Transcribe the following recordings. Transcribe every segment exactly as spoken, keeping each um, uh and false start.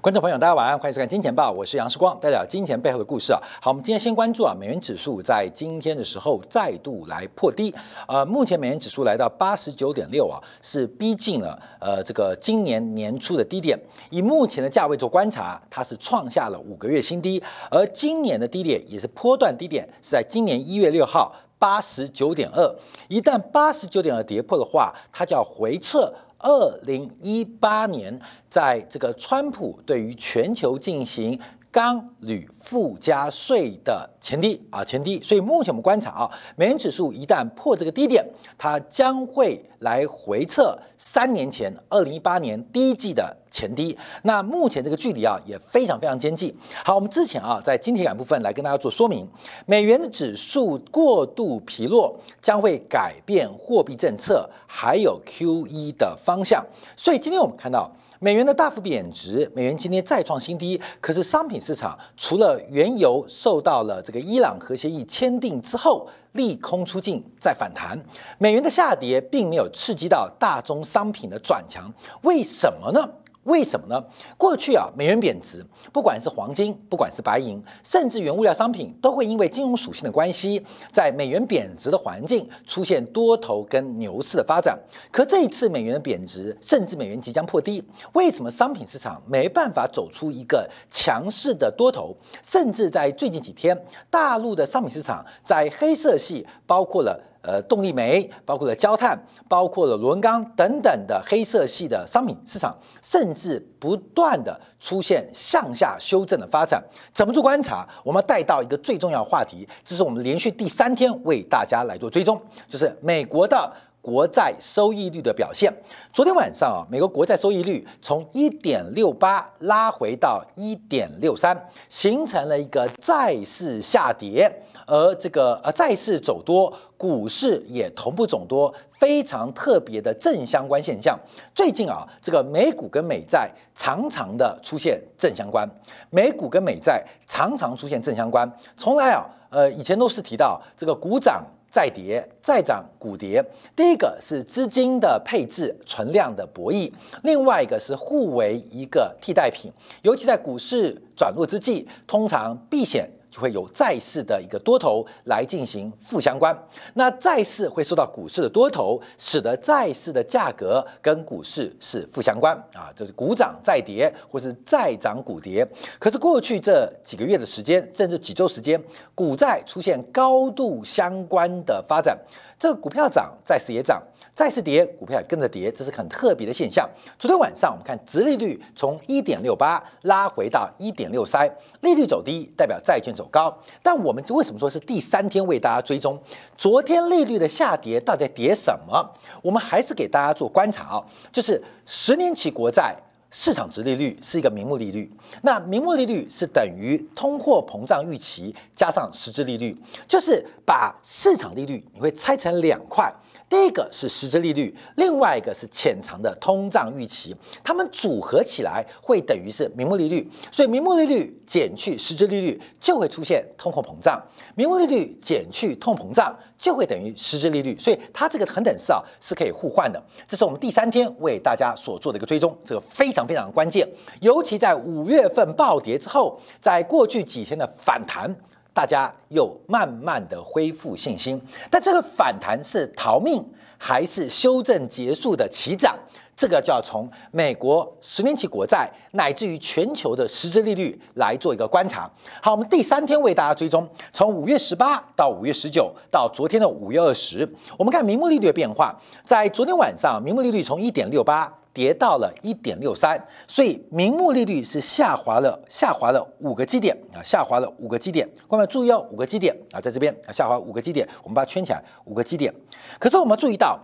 观众朋友，大家晚安，欢迎收看《金钱报》，我是杨世光，带来金钱背后的故事啊。好，我们今天先关注啊，美元指数在今天的时候再度来破低，呃，目前美元指数来到八十九点六啊，是逼近了呃这个今年年初的低点。以目前的价位做观察，它是创下了五个月新低，而今年的低点也是波段低点，是在今年一月六号八十九点二。一旦八十九点二跌破的话，它就要回撤。二零一八年，在这个川普对于全球进行钢铝附加税的前低啊前低，所以目前我们观察啊，美元指数一旦破这个低点，它将会来回测三年前二零一八年第一季的前低。那目前这个距离啊也非常非常接近。好，我们之前啊在经济感部分来跟大家做说明，美元的指数过度疲弱将会改变货币政策还有 Q E 的方向，所以今天我们看到。美元的大幅贬值，美元今天再创新低。可是商品市场除了原油受到了这个伊朗核协议签订之后利空出尽再反弹，美元的下跌并没有刺激到大宗商品的转强，为什么呢？为什么呢？过去啊，美元贬值，不管是黄金，不管是白银，甚至原物料商品，都会因为金融属性的关系，在美元贬值的环境出现多头跟牛市的发展。可这一次美元的贬值，甚至美元即将破低，为什么商品市场没办法走出一个强势的多头？甚至在最近几天，大陆的商品市场在黑色系，包括了。呃，动力煤包括了焦炭，包括了螺纹钢等等的黑色系的商品市场，甚至不断的出现向下修正的发展。怎么做观察？我们带到一个最重要的话题，这是我们连续第三天为大家来做追踪，就是美国的国债收益率的表现。昨天晚上啊，美国国债收益率从 一点六八 拉回到 一点六三， 形成了一个债市下跌。而这个呃债市走多，股市也同步走多，非常特别的正相关现象。最近啊，这个美股跟美债常常的出现正相关，美股跟美债常常出现正相关。从来啊，呃，以前都是提到这个股涨。再跌再涨股跌，第一个是资金的配置存量的博弈，另外一个是互为一个替代品，尤其在股市转弱之际，通常避险就会有债市的一个多头来进行负相关，那债市会受到股市的多头，使得债市的价格跟股市是负相关啊，就是股涨债跌或是债涨股跌。可是过去这几个月的时间，甚至几周时间，股债出现高度相关的发展，这个股票涨，债市也涨。债市跌，股票也跟着跌，这是很特别的现象。昨天晚上我们看，殖利率从 一点六八 拉回到 一点六三， 利率走低代表债券走高。但我们为什么说是第三天为大家追踪？昨天利率的下跌到底跌什么？我们还是给大家做观察啊，就是十年期国债。市场殖利率是一个名目利率，那名目利率是等于通货膨胀预期加上实质利率，就是把市场利率你会拆成两块，第一个是实质利率，另外一个是潜藏的通胀预期，它们组合起来会等于是名目利率，所以名目利率减去实质利率就会出现通货膨胀，名目利率减去通膨胀就会等于实质利率，所以它这个恒等式啊是可以互换的。这是我们第三天为大家所做的一个追踪，这个非常。非常关键，尤其在五月份暴跌之后，在过去几天的反弹，大家又慢慢的恢复信心。但这个反弹是逃命，还是修正结束的起涨？这个就要从美国十年期国债乃至于全球的实质利率来做一个观察。好，我们第三天为大家追踪，从五月十八到五月十九到昨天的五月二十，我们看名目利率的变化。在昨天晚上，名目利率从一点六八。跌到了 一点六三， 所以名目利率是下滑了，下滑了五个基点啊，下滑了五个基点。各位注意哦，五个基点啊，在这边啊下滑五个基点，我们把它圈起来，五个基点。可是我们注意到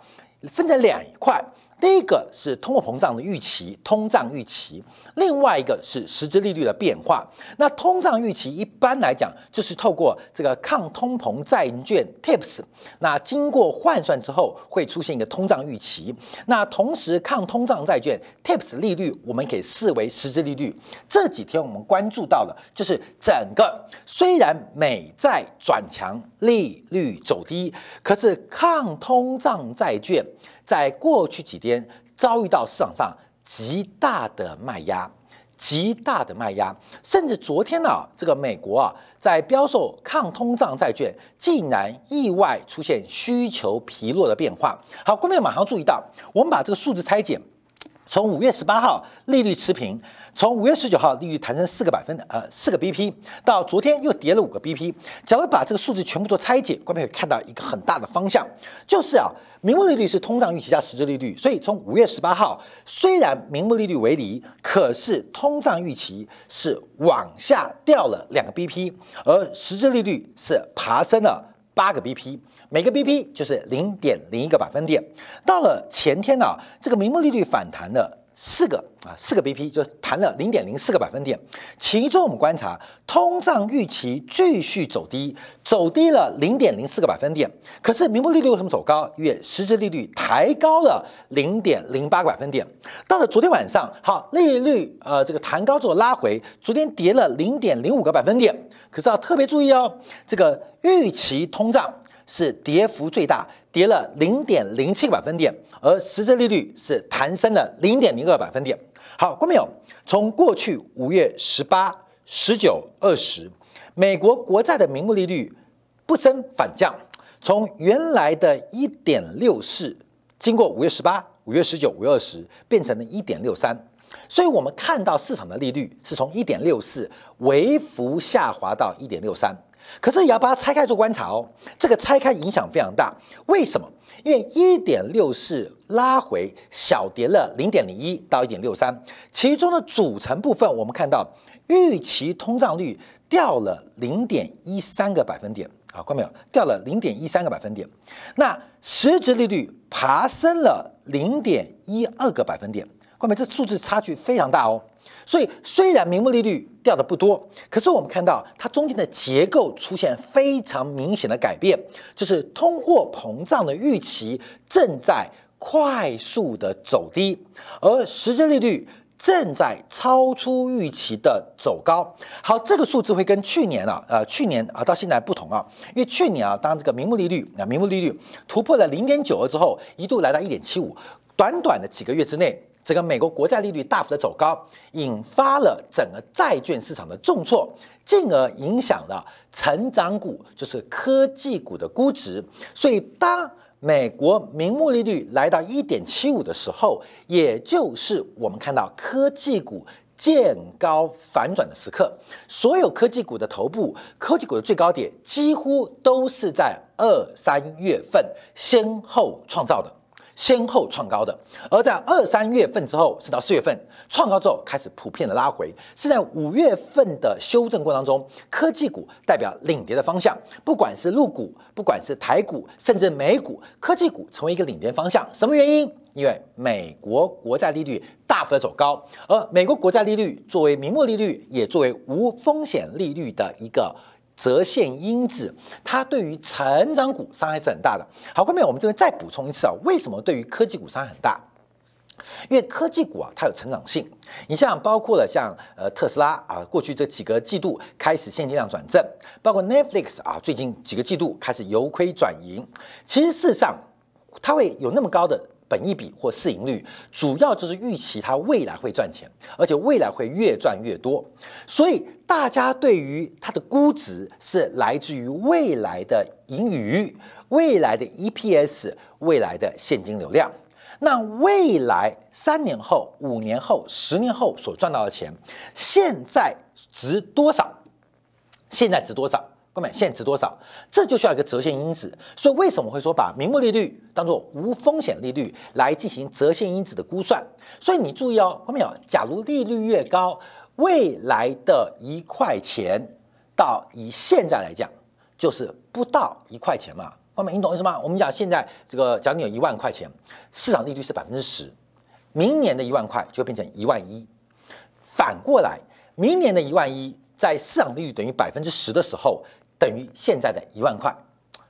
分成两块，第一个是通货膨胀的预期，通胀预期；另外一个是实质利率的变化。那通胀预期一般来讲就是透过这个抗通膨债券 T I P S， 那经过换算之后会出现一个通胀预期。那同时抗通胀债券 T I P S 利率我们可以视为实质利率。这几天我们关注到了，就是整个虽然美债转强，利率走低，可是抗通胀债券在过去几天遭遇到市场上极大的卖压，极大的卖压，甚至昨天啊，这个美国啊在标售抗通胀债券，竟然意外出现需求疲弱的变化。好，观众马上注意到，我们把这个数字拆解，从五月十八号利率持平，从五月十九号利率弹升四个百分的呃四个 B P， 到昨天又跌了五个 B P。假如把这个数字全部做拆解，观众可以看到一个很大的方向，就是啊。名目利率是通胀预期加实质利率，所以从五月十八号，虽然名目利率为零，可是通胀预期是往下掉了两个 B P， 而实质利率是爬升了八个 B P， 每个 B P 就是零点零一个百分点。到了前天呢、啊，这个名目利率反弹了四个啊，四个 B P 就弹了零点零四个百分点。其中我们观察通胀预期继续走低。走低了零点零四个百分点，可是名目利率为什么走高？因为实质利率抬高了零点零八个百分点。到了昨天晚上，好，利率呃这个弹高之后拉回，昨天跌了零点零五个百分点。可是要特别注意哦，这个预期通胀是跌幅最大，跌了零点零七个百分点，而实质利率是弹升了零点零二个百分点。好，观众朋友，从过去五月十八、十九、二十。美国国债的名目利率不升反降，从原来的 一点六四， 经过五月十八、五月十九、五月二十，变成了 一点六三。所以我们看到市场的利率是从 一点六四 微幅下滑到 一点六三。可是也要把它拆开做观察哦，这个拆开影响非常大。为什么？因为 一点六四 拉回小跌了 零点零一 到 一点六三， 其中的组成部分我们看到预期通胀率掉了 零点一三 个百分点，好，看到没有？掉了 零点一三 个百分点。那实质利率爬升了 零点一二 个百分点，看到没有？这数字差距非常大哦。所以虽然名目利率掉的不多，可是我们看到它中间的结构出现非常明显的改变，就是通货膨胀的预期正在快速的走低，而实质利率正在超出预期的走高。好，这个数字会跟去年啊，呃，去年啊到现在不同啊，因为去年啊，当这个名目利率啊，名目利率突破了零点九二之后，一度来到一点七五，短短的几个月之内，整个美国国债利率大幅的走高，引发了整个债券市场的重挫，进而影响了成长股，就是科技股的估值。所以当美国名目利率来到 一点七五 的时候，也就是我们看到科技股见高反转的时刻。所有科技股的头部，科技股的最高点几乎都是在二三月份先后创造的。先后创高的，而在二三月份之后，是到四月份创高之后开始普遍的拉回，是在五月份的修正过程当中，科技股代表领跌的方向，不管是陆股，不管是台股，甚至美股，科技股成为一个领跌方向，什么原因？因为美国国债利率大幅的走高，而美国国债利率作为名目利率，也作为无风险利率的一个折现因子，它对于成长股伤害是很大的。好，观众朋友，我们这边再补充一次啊，为什么对于科技股伤害很大？因为科技股啊，它有成长性。你像包括了像呃特斯拉啊，过去这几个季度开始现金量转正，包括 Netflix 啊，最近几个季度开始由亏转盈。其实事实上，它会有那么高的本益比或市盈率，主要就是预期它未来会赚钱，而且未来会越赚越多。所以大家对于它的估值是来自于未来的盈余、未来的 E P S、未来的现金流量。那未来三年后、五年后、十年后所赚到的钱，现在值多少？现在值多少？各位，现在值多少？这就需要一个折现因子。所以为什么会说把名目利率当作无风险利率来进行折现因子的估算？所以你注意哦，各位朋友，假如利率越高，未来的一块钱到以现在来讲就是不到一块钱嘛。各位，你懂意思吗？我们讲现在这个，假如你有一万块钱，市场利率是百分之十，明年的一万块就变成一万一。反过来，明年的一万一在市场利率等于百分之十的时候，等于现在的一万块，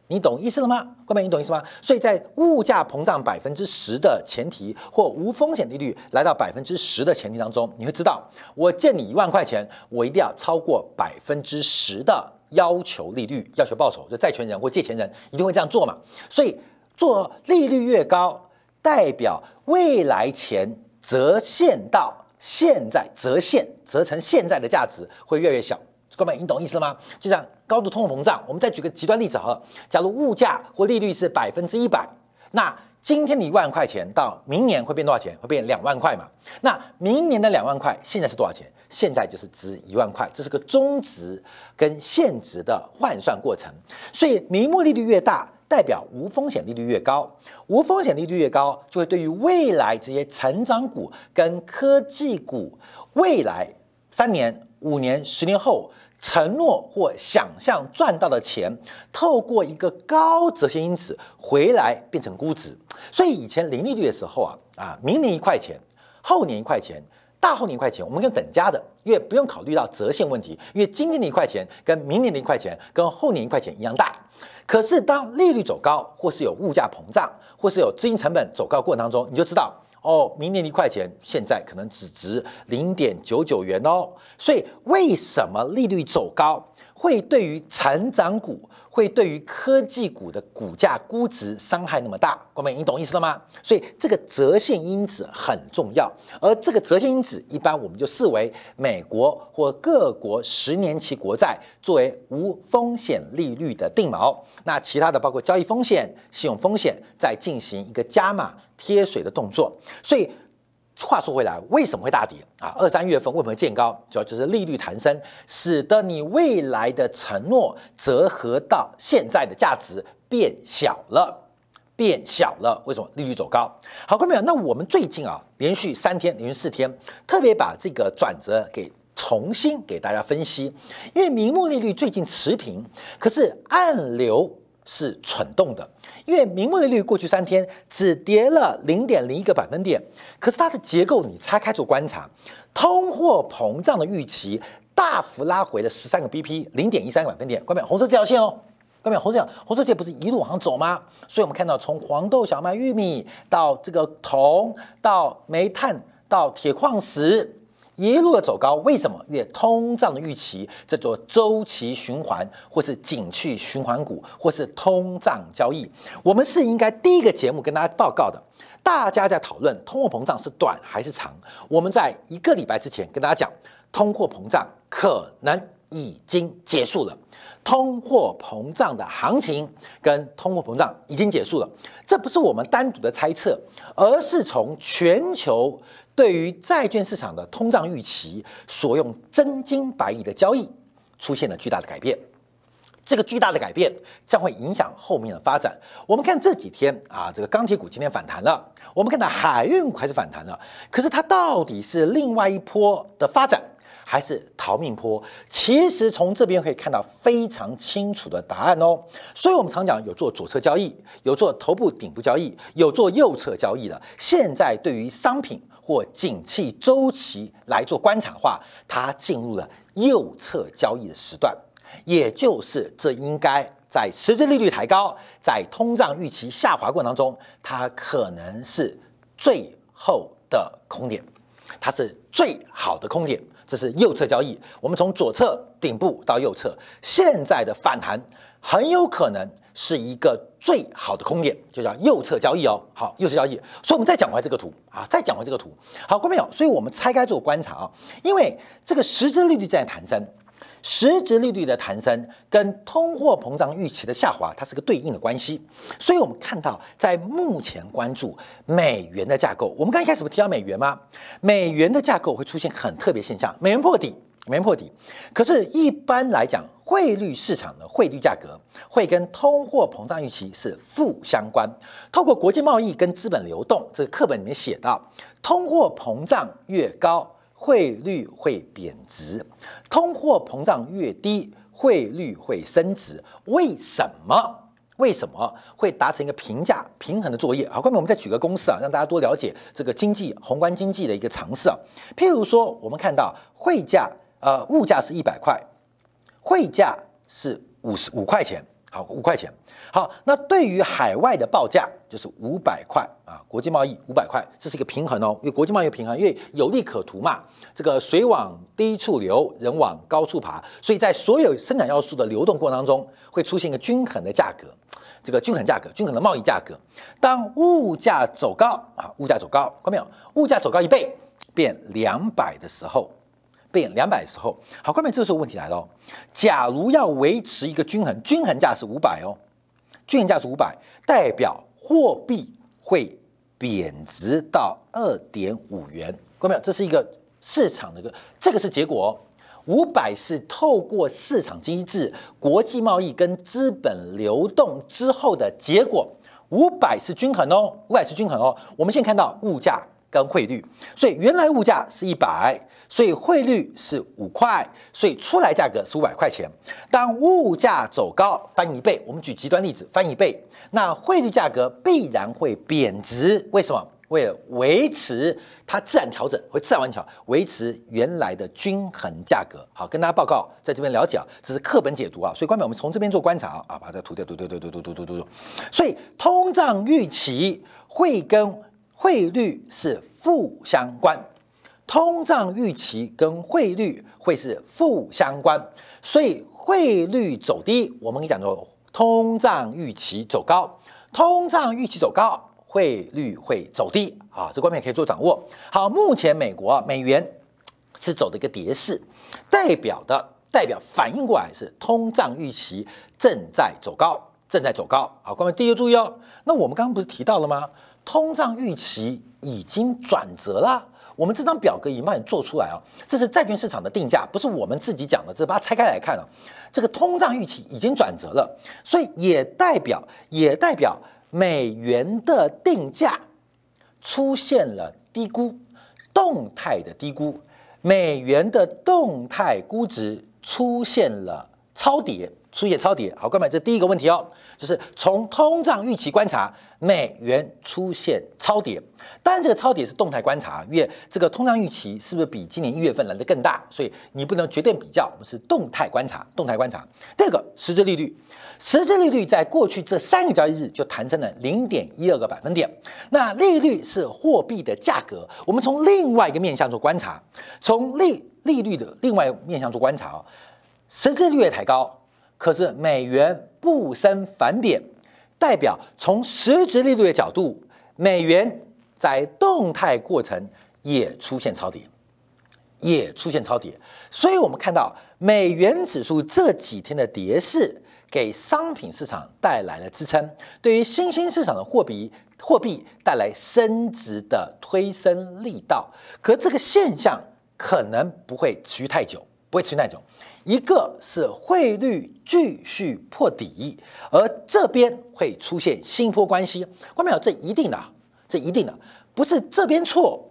你懂意思了吗？各位，你懂意思吗？所以在物价膨胀百分之十的前提，或无风险利率来到百分之十的前提当中，你会知道，我借你一万块钱，我一定要超过百分之十的要求利率，要求报酬，就债权人或借钱人一定会这样做嘛。所以做利率越高，代表未来钱折现到现在折现折成现在的价值会越来越小。各位，你懂意思了吗？就像高度通货膨胀，我们再举个极端例子好了，假如物价或利率是百分之一百，那今天的一万块钱到明年会变多少钱？会变两万块嘛？那明年的两万块现在是多少钱？现在就是值一万块，这是个中值跟现值的换算过程。所以名目利率越大，代表无风险利率越高，无风险利率越高，就会对于未来这些成长股跟科技股，未来三年、五年、十年后承诺或想象赚到的钱，透过一个高折现因子回来变成估值。所以以前零利率的时候啊，啊，明年一块钱，后年一块钱。大后年一块钱，我们用等价的，因为不用考虑到折现问题，因为今年的一块钱跟明年的一块钱跟后年一块钱一样大。可是当利率走高，或是有物价膨胀，或是有资金成本走高过程当中，你就知道哦，明年的一块钱现在可能只值零点九九元哦。所以为什么利率走高会对于成长股、会对于科技股的股价估值伤害那么大？各位，你懂意思了吗？所以这个折现因子很重要，而这个折现因子一般我们就视为美国或各国十年期国债作为无风险利率的定锚。那其他的包括交易风险、信用风险，再进行一个加码贴水的动作。所以话说回来，为什么会大跌啊？二三月份为什么见高？主要就是利率弹升，使得你未来的承诺折合到现在的价值变小了，变小了。为什么利率走高？好，各位朋友，那我们最近啊，连续三天、连续四天，特别把这个转折给重新给大家分析，因为名目利率最近持平，可是暗流是蠢动的，因为名目利率过去三天只跌了零点零一个百分点，可是它的结构你拆开做观察，通货膨胀的预期大幅拉回了十三个 B P， 零点一三个百分点。各位，红色这条线哦，各位，红色红色线不是一路往上走吗？所以我们看到从黄豆、小麦、玉米到这个铜、到煤炭、到铁矿石，一路的走高，为什么？因为通胀的预期，这做周期循环，或是景气循环股，或是通胀交易，我们是应该第一个节目跟大家报告的。大家在讨论通货膨胀是短还是长，我们在一个礼拜之前跟大家讲，通货膨胀可能已经结束了。通货膨胀的行情跟通货膨胀已经结束了，这不是我们单独的猜测，而是从全球对于债券市场的通胀预期所用真金白银的交易出现了巨大的改变。这个巨大的改变将会影响后面的发展。我们看这几天啊，这个钢铁股今天反弹了，我们看到海运股还是反弹了，可是它到底是另外一波的发展，还是逃命坡？其实从这边可以看到非常清楚的答案哦。所以我们常讲有做左侧交易，有做头部顶部交易，有做右侧交易的。现在对于商品或景气周期来做观察的话，它进入了右侧交易的时段，也就是这应该在实质利率抬高、在通胀预期下滑过程当中，它可能是最后的空点，它是最好的空点。这是右侧交易，我们从左侧顶部到右侧，现在的反弹很有可能是一个最好的空点，就叫右侧交易哦。好，右侧交易，所以我们再讲回这个图啊，再讲回这个图。好，各位朋友，所以我们拆开做观察啊，因为这个实质利率在弹升，实质利率的弹升跟通货膨胀预期的下滑，它是个对应的关系。所以我们看到，在目前关注美元的架构，我们刚一开始不提到美元吗？美元的架构会出现很特别现象，美元破底，美元破底。可是，一般来讲，汇率市场的汇率价格会跟通货膨胀预期是负相关。透过国际贸易跟资本流动，这个课本里面写到，通货膨胀越高，汇率会贬值，通货膨胀越低，汇率会升值。为什么？为什么会达成一个评价平衡的作业？好，后面我们再举个公式啊，让大家多了解这个经济宏观经济的一个常识啊。譬如说，我们看到汇价，呃，物价是一百块，汇价是五十五块钱。好，五块钱。好，那对于海外的报价就是五百块啊，国际贸易五百块，这是一个平衡哦，因为国际贸易平衡，因为有利可图嘛，这个水往低处流，人往高处爬，所以在所有生产要素的流动过程当中，会出现一个均衡的价格，这个均衡价格，均衡的贸易价格。当物价走高啊，物价走高，看到没有？物价走高一倍，变两百的时候，变两百的时候，好，各位，这时候问题来了、哦。假如要维持一个均衡，均衡价是五百哦，均衡价是五百，代表货币会贬值到 二点五 元。各位，这是一个市场的一个，这个是结果、哦。五百是透过市场机制、国际贸易跟资本流动之后的结果。五百是均衡哦， 五百是均衡哦。我们先看到物价跟汇率，所以原来物价是一百，所以汇率是五块，所以出来价格是五百块钱。当物价走高翻一倍，我们举极端例子翻一倍，那汇率价格必然会贬值。为什么？为了维持它自然调整，会自然完调，维持原来的均衡价格。好，跟大家报告，在这边了解啊，这是课本解读啊，所以观众我们从这边做观察啊，啊把它涂掉，涂涂涂涂涂涂涂涂。所以通胀预期会跟汇率是负相关，通胀预期跟汇率会是负相关，所以汇率走低，我们跟你讲说，通胀预期走高，通胀预期走高。汇率会走低啊，这观点可以做掌握。好，目前美国、啊、美元是走的一个跌势，代表的代表反映过来是通胀预期正在走高，正在走高。好，观众第一个注意哦，那我们刚刚不是提到了吗？通胀预期已经转折了。我们这张表格已经帮你做出来啊，这是债券市场的定价，不是我们自己讲的，这把它拆开来看啊。这个通胀预期已经转折了，所以也代表也代表。美元的定价出现了低估，动态的低估，美元的动态估值出现了超跌，出现超跌。好，各位，这第一个问题哦，就是从通胀预期观察，美元出现超跌。当然，这个超跌是动态观察，因为这个通胀预期是不是比今年一月份来的更大，所以你不能绝对比较，我们是动态观察，动态观察。第二个，实质利率，实质利率在过去这三个交易日就弹升了 零点一二 个百分点。那利率是货币的价格，我们从另外一个面向做观察，从利利率的另外面向做观察哦，实质利率抬高。可是美元不升反贬，代表从实质利率的角度，美元在动态过程也出现超跌，也出现超跌。所以我们看到美元指数这几天的跌势，给商品市场带来了支撑，对于新兴市场的货币货币带来升值的推升力道。可这个现象可能不会持续太久，不会持续太久。一个是汇率继续破底，而这边会出现新一波关系。观众朋友，这一定的，这一定的，不是这边错，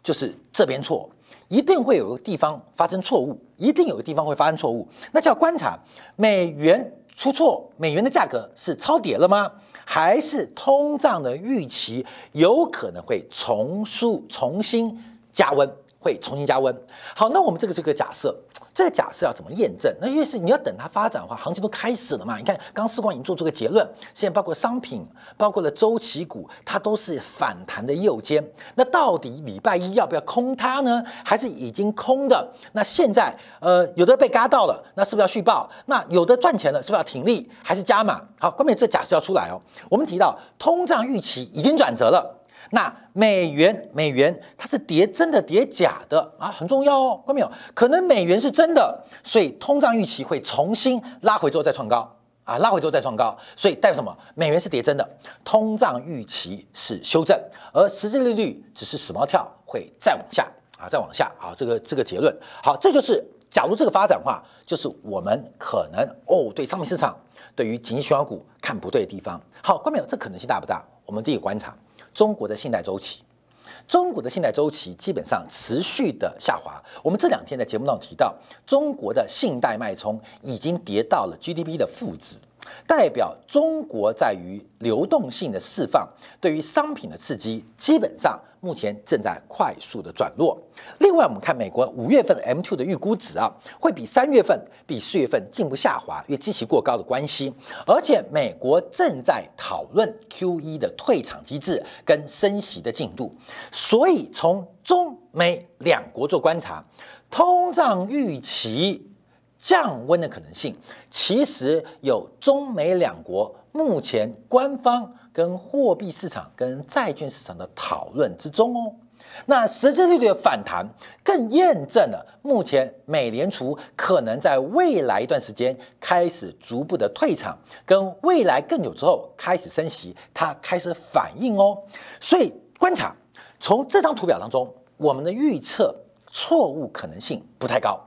就是这边错，一定会有个地方发生错误，一定有个地方会发生错误。那就要观察美元出错，美元的价格是超跌了吗？还是通胀的预期有可能会重塑、重新加温？会重新加温。好，那我们这个是个假设，这个假设要怎么验证？那因为是你要等它发展的话，行情都开始了嘛。你看，刚刚士官已经做出个结论，现在包括商品，包括了周期股，它都是反弹的右肩。那到底礼拜一要不要空它呢？还是已经空的？那现在呃，有的被嘎到了，那是不是要续报？那有的赚钱了，是不是要停利？还是加码？好，关键这假设要出来哦。我们提到通胀预期已经转折了。那美元，美元它是跌真的跌假的啊，很重要哦，看到没有？可能美元是真的，所以通胀预期会重新拉回之后再创高啊，拉回之后再创高，所以代表什么？美元是跌真的，通胀预期是修正，而实际利率只是死猫跳，会再往下啊，再往下啊，这个这个结论。好，这就是假如这个发展的话，就是我们可能哦对商品市场对于景气循环股看不对的地方。好，看到没有？这可能性大不大？我们第一个观察。中国的信贷周期，中国的信贷周期基本上持续的下滑。我们这两天在节目上提到，中国的信贷脉冲已经跌到了 G D P 的负值，代表中国在于流动性的释放，对于商品的刺激，基本上目前正在快速的转弱。另外，我们看美国五月份 M 二 的预估值啊，会比三月份、比四月份进一步下滑，因为基期过高的关系。而且，美国正在讨论 Q E 的退场机制跟升息的进度。所以，从中美两国做观察，通胀预期降温的可能性，其实有中美两国目前官方跟货币市场跟债券市场的讨论之中哦。那实质利率的反弹更验证了目前美联储可能在未来一段时间开始逐步的退场，跟未来更久之后开始升息，它开始反应哦。所以观察从这张图表当中，我们的预测错误可能性不太高。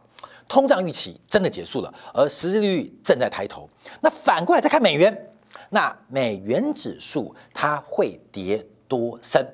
通胀预期真的结束了，而实质利率正在抬头。那反过来再看美元，那美元指数它会跌多深？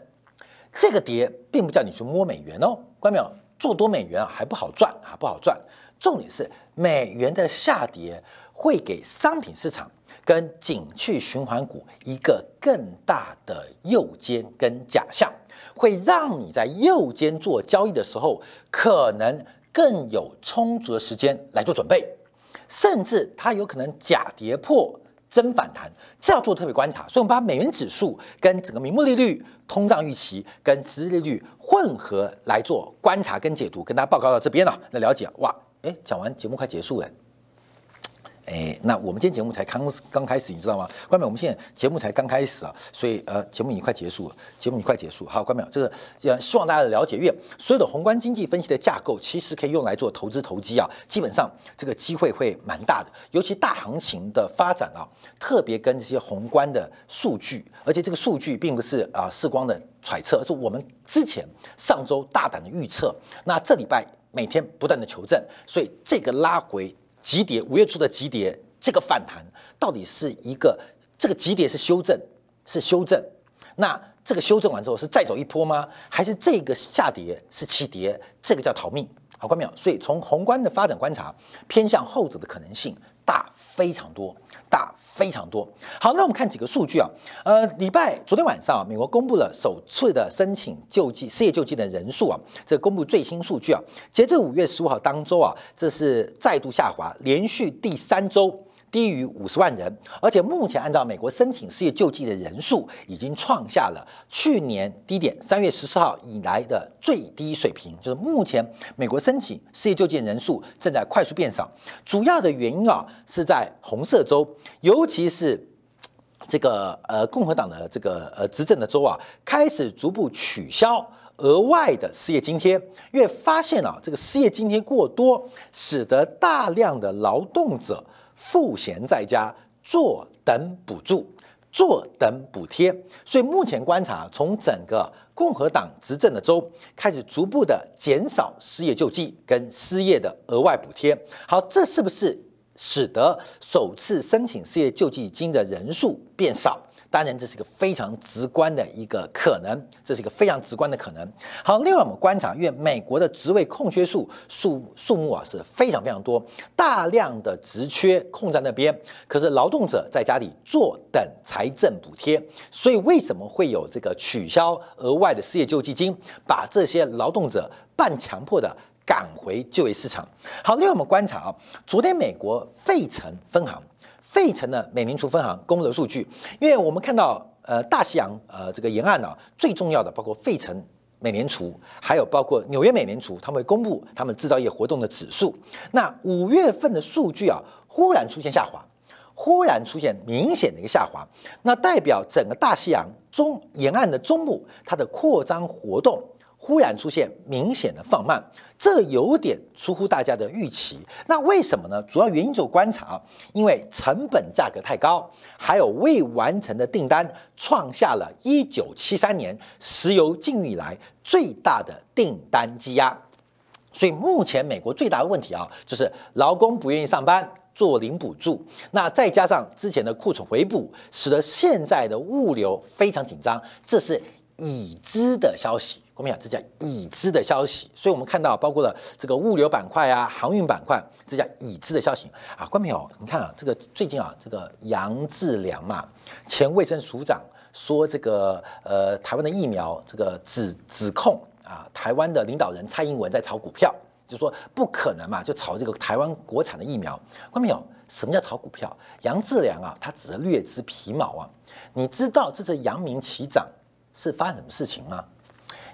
这个跌并不叫你去摸美元哦，观众朋友，做多美元啊还不好赚啊，不好赚。重点是美元的下跌会给商品市场跟景气循环股一个更大的右肩跟假象，会让你在右肩做交易的时候可能更有充足的时间来做准备，甚至它有可能假跌破真反弹，这要做特别观察。所以我们把美元指数跟整个名目利率、通胀预期跟实质利率混合来做观察跟解读，跟大家报告到这边了。那了解哇，哎，讲完节目快结束了。哎，那我们今天节目才刚刚开始，你知道吗？关淼，我们现在节目才刚开始啊，所以呃，节目你快结束了，节目你快结束。好，关淼，这个希望大家了解，因为所有的宏观经济分析的架构，其实可以用来做投资投机啊，基本上这个机会会蛮大的，尤其大行情的发展啊，特别跟这些宏观的数据，而且这个数据并不是啊视光的揣测，而是我们之前上周大胆的预测，那这礼拜每天不断的求证，所以这个拉回。急跌，五月初的急跌，这个反弹到底是一个这个急跌是修正，是修正。那这个修正完之后是再走一波吗？还是这个下跌是起跌？这个叫逃命，好，观众朋友。所以从宏观的发展观察，偏向后者的可能性大非常多，大非常多。好，那我们看几个数据啊，呃，礼拜昨天晚上、啊、美国公布了首次的申请救济失业救济的人数啊，这公布最新数据啊，截至五月十五号当周啊，这是再度下滑，连续第三周。低于五十万人，而且目前按照美国申请失业救济的人数已经创下了去年低点三月十四号以来的最低水平，就是目前美国申请失业救济的人数正在快速变少，主要的原因啊是在红色州，尤其是这个呃共和党的这个呃执政的州啊，开始逐步取消额外的失业津贴，因为发现啊这个失业津贴过多，使得大量的劳动者。赋闲在家，坐等补助，坐等补贴。所以目前观察，从整个共和党执政的州开始逐步的减少失业救济跟失业的额外补贴。好，这是不是使得首次申请失业救济金的人数变少？当然，这是一个非常直观的一个可能，这是一个非常直观的可能。好，另外我们观察，因为美国的职位空缺数数数目啊是非常非常多，大量的职缺空在那边，可是劳动者在家里坐等财政补贴，所以为什么会有这个取消额外的失业救济金，把这些劳动者半强迫的赶回就业市场？好，另外我们观察啊，昨天美国费城分行。费城的美联储分行公布的数据，因为我们看到，呃，大西洋呃这个沿岸呢、啊，最重要的包括费城美联储，还有包括纽约美联储，他们会公布他们制造业活动的指数。那五月份的数据啊，忽然出现下滑，忽然出现明显的一个下滑，那代表整个大西洋中沿岸的中部，它的扩张活动。忽然出现明显的放慢，这有点出乎大家的预期。那为什么呢？主要原因就观察，因为成本价格太高，还有未完成的订单创下了一九七三年石油禁运以来最大的订单积压。所以目前美国最大的问题啊，就是劳工不愿意上班。做零补助，那再加上之前的库存回补，使得现在的物流非常紧张，这是已知的消息。我们讲这叫已知的消息，所以我们看到包括了这个物流板块啊、航运板块，这叫已知的消息啊。观众朋友，你看啊，这个最近啊，这个杨志良嘛，前卫生署长说这个呃台湾的疫苗，这个指指控啊，台湾的领导人蔡英文在炒股票。就说不可能嘛，就炒这个台湾国产的疫苗。观众朋友，什么叫炒股票？杨志良啊，他只是略知皮毛啊。你知道这次阳明期长是发生什么事情吗？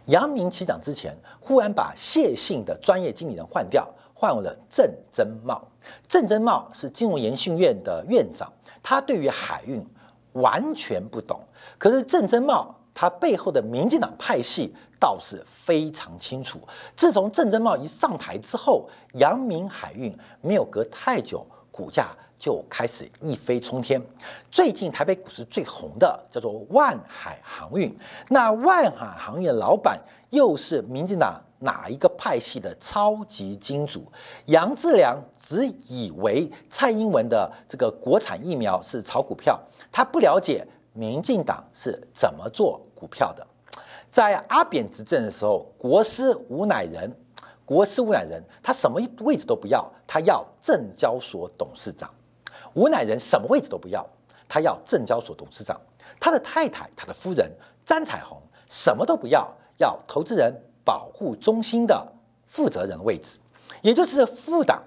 阳明期长之前忽然把谢姓的专业经理人换掉，换为了郑增茂。郑增茂是金融研训院的院长，他对于海运完全不懂。可是郑增茂它背后的民进党派系倒是非常清楚。自从郑珍茂一上台之后，阳明海运没有隔太久，股价就开始一飞冲天。最近台北股市最红的叫做万海航运，那万海航运的老板又是民进党哪一个派系的超级金主？杨志良只以为蔡英文的这个国产疫苗是炒股票，他不了解民进党是怎么做股票的。在阿扁执政的时候，国师吴乃仁，国师吴乃仁他什么位置都不要，他要证交所董事长。吴乃仁什么位置都不要，他要证交所董事长。他的太太，他的夫人詹彩虹什么都不要，要投资人保护中心的负责人位置，也就是副党。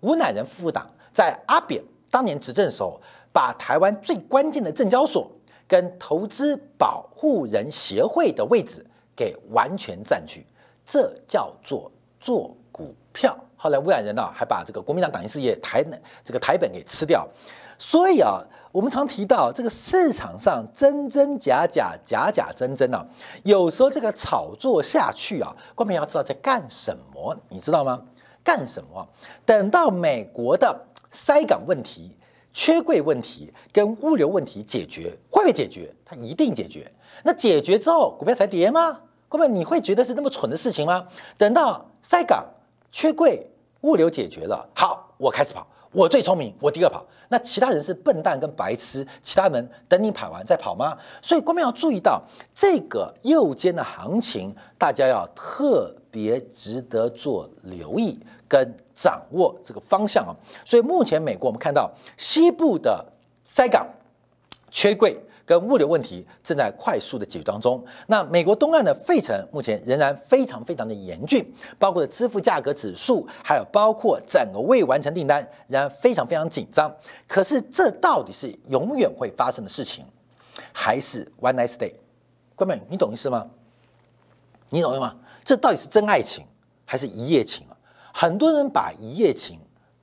吴乃仁副党在阿扁当年执政的时候，把台湾最关键的证交所跟投资保护人协会的位置给完全占据，这叫做做股票。后来吴乃仁啊，还把这个国民党党营事业台这个台本给吃掉。所以啊，我们常提到这个市场上真真假假，假假真真啊，有时候这个炒作下去啊，观众要知道在干什么，你知道吗？干什么？等到美国的塞港问题、缺柜问题跟物流问题解决，会不会解决？它一定解决。那解决之后，股票才跌吗？各位，你会觉得是那么蠢的事情吗？等到塞港、缺柜、物流解决了，好，我开始跑，我最聪明，我第二跑。那其他人是笨蛋跟白痴，其他人等你跑完再跑吗？所以，各位要注意到这个右肩的行情，大家要特别值得做留意跟掌握这个方向啊。所以目前美国我们看到西部的塞港、缺柜跟物流问题正在快速的解决当中。那美国东岸的费城目前仍然非常非常的严峻，包括支付价格指数，还有包括整个未完成订单仍然非常非常紧张。可是这到底是永远会发生的事情，还是 one night stay？ 哥们，你懂意思吗？你懂吗？这到底是真爱情还是一夜情啊？很多人把一夜情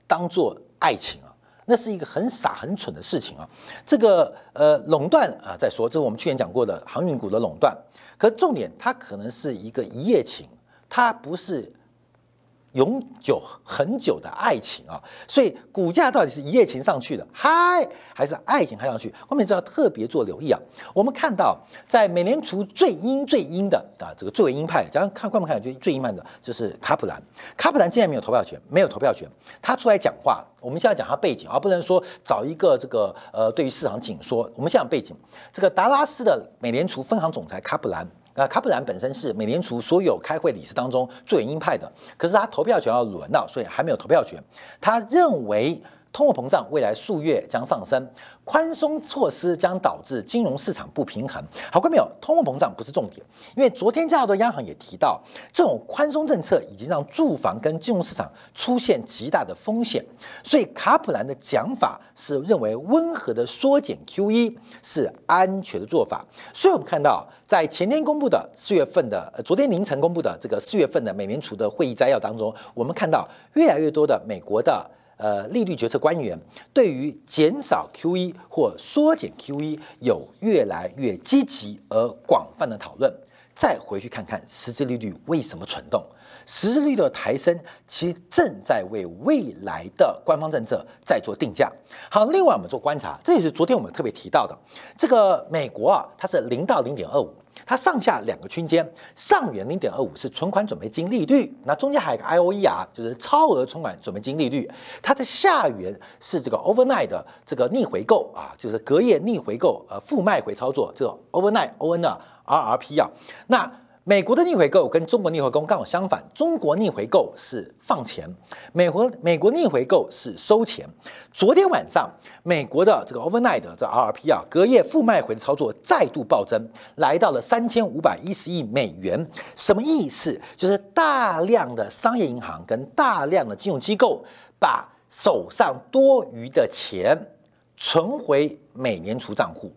当作爱情啊，那是一个很傻很蠢的事情啊。这个呃垄断啊，再说，这是我们去年讲过的航运股的垄断。可重点，它可能是一个一夜情，它不是永久很久的爱情啊。所以股价到底是一夜情上去的，嗨，还是爱情嗨上去？后面就要特别做留意啊。我们看到，在美联储最鹰最鹰的啊，这个最为鹰派，讲看看不看，就最鹰派的就是卡普兰。卡普兰竟然没有投票权，没有投票权，他出来讲话。我们现在讲他背景啊，不能说找一个这个呃，对于市场紧缩。我们现在背景，这个达拉斯的美联储分行总裁卡普兰。那卡普兰本身是美联储所有开会理事当中最鹰派的，可是他投票权要轮到，所以还没有投票权。他认为通货膨胀未来数月将上升，宽松措施将导致金融市场不平衡。好，各位朋友，通货膨胀不是重点，因为昨天加拿大央行也提到，这种宽松政策已经让住房跟金融市场出现极大的风险。所以卡普兰的讲法是认为温和的缩减 Q E 是安全的做法。所以我们看到，在前天公布的四月份的，昨天凌晨公布的这个四月份的美联储的会议摘要当中，我们看到越来越多的美国的呃利率决策官员对于减少 Q E 或缩减 Q E 有越来越积极而广泛的讨论。再回去看看实质利率为什么蠢动，实质利率的抬升其实正在为未来的官方政策在做定价。好，另外我们做观察，这也是昨天我们特别提到的，这个美国啊，它是零到 零点二五，它上下两个区间，上缘 零点二五 是存款准备金利率，那中间还有个 I O E R 就是超额存款准备金利率，它的下缘是这个 overnight 的这个逆回购啊，就是隔夜逆回购呃负卖回操作，这种 overnight O N R R R P 啊。那美国的逆回购跟中国逆回购刚好相反，中国逆回购是放钱，美国美国逆回购是收钱。昨天晚上，美国的这个 overnight 的这 R R P 啊，隔夜负卖回的操作再度暴增，来到了三千五百一十亿美元。什么意思？就是大量的商业银行跟大量的金融机构把手上多余的钱存回美联储账户，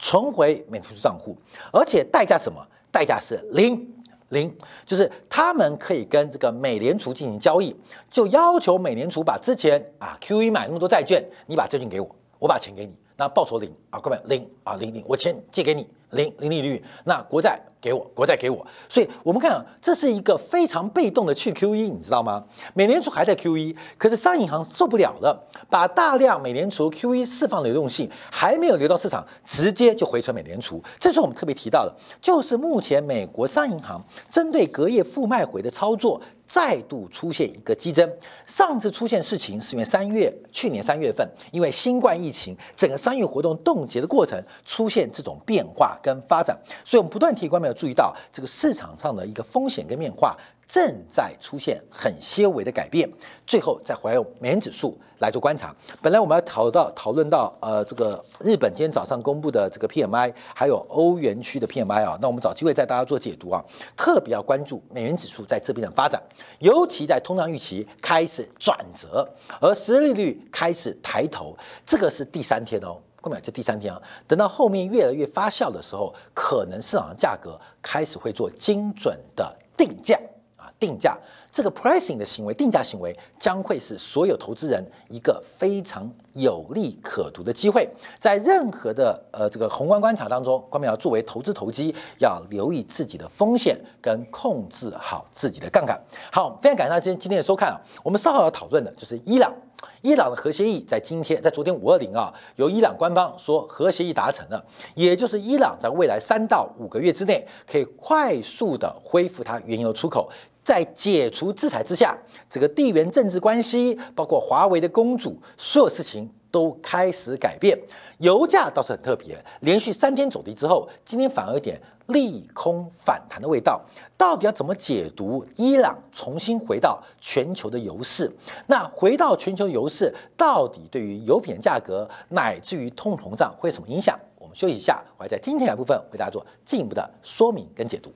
存回美联储账户，而且代价什么？代价是零零，就是他们可以跟这个美联储进行交易，就要求美联储把之前啊 Q E 买那么多债券，你把债券给我，我把钱给你，那报酬零啊，各位零啊零零，我钱借给你，零零利率，那国债给我，国债给我。所以我们看啊，这是一个非常被动的去 Q E， 你知道吗？美联储还在 Q E， 可是商业银行受不了了，把大量美联储 Q E 释放流动性还没有流到市场，直接就回传美联储。这是我们特别提到的，就是目前美国商业银行针对隔夜负卖回的操作。再度出现一个激增，上次出现事情是因为三月，去年三月份，因为新冠疫情，整个商业活动冻结的过程出现这种变化跟发展，所以我们不断提，观众朋友注意到这个市场上的一个风险跟变化正在出现很些微的改变。最后再回来用美元指数来做观察，本来我们要讨到讨论到呃这个日本今天早上公布的这个 P M I， 还有欧元区的 P M I 啊，那我们找机会带大家做解读啊，特别要关注美元指数在这边的发展。尤其在通胀预期开始转折，而实际利率开始抬头，这个是第三天哦，各位，这第三天啊，等到后面越来越发酵的时候，可能市场的价格开始会做精准的定价啊，定价这个 pricing 的行为，定价行为将会是所有投资人一个非常有利可图的机会。在任何的呃这个宏观观察当中，观众要作为投资投机，要留意自己的风险跟控制好自己的杠杆。好，非常感谢大家今天的收看啊。我们稍后要讨论的就是伊朗，伊朗的核协议在今天，在昨天五二零啊，由伊朗官方说核协议达成了，也就是伊朗在未来三到五个月之内可以快速的恢复它原油出口。在解除制裁之下，这个地缘政治关系，包括华为的公主，所有事情都开始改变。油价倒是很特别，连续三天走低之后，今天反而有点利空反弹的味道。到底要怎么解读伊朗重新回到全球的油市？那回到全球油市，到底对于油品价格乃至于通膨胀会有什么影响？我们休息一下，我会在今天的部分为大家做进一步的说明跟解读。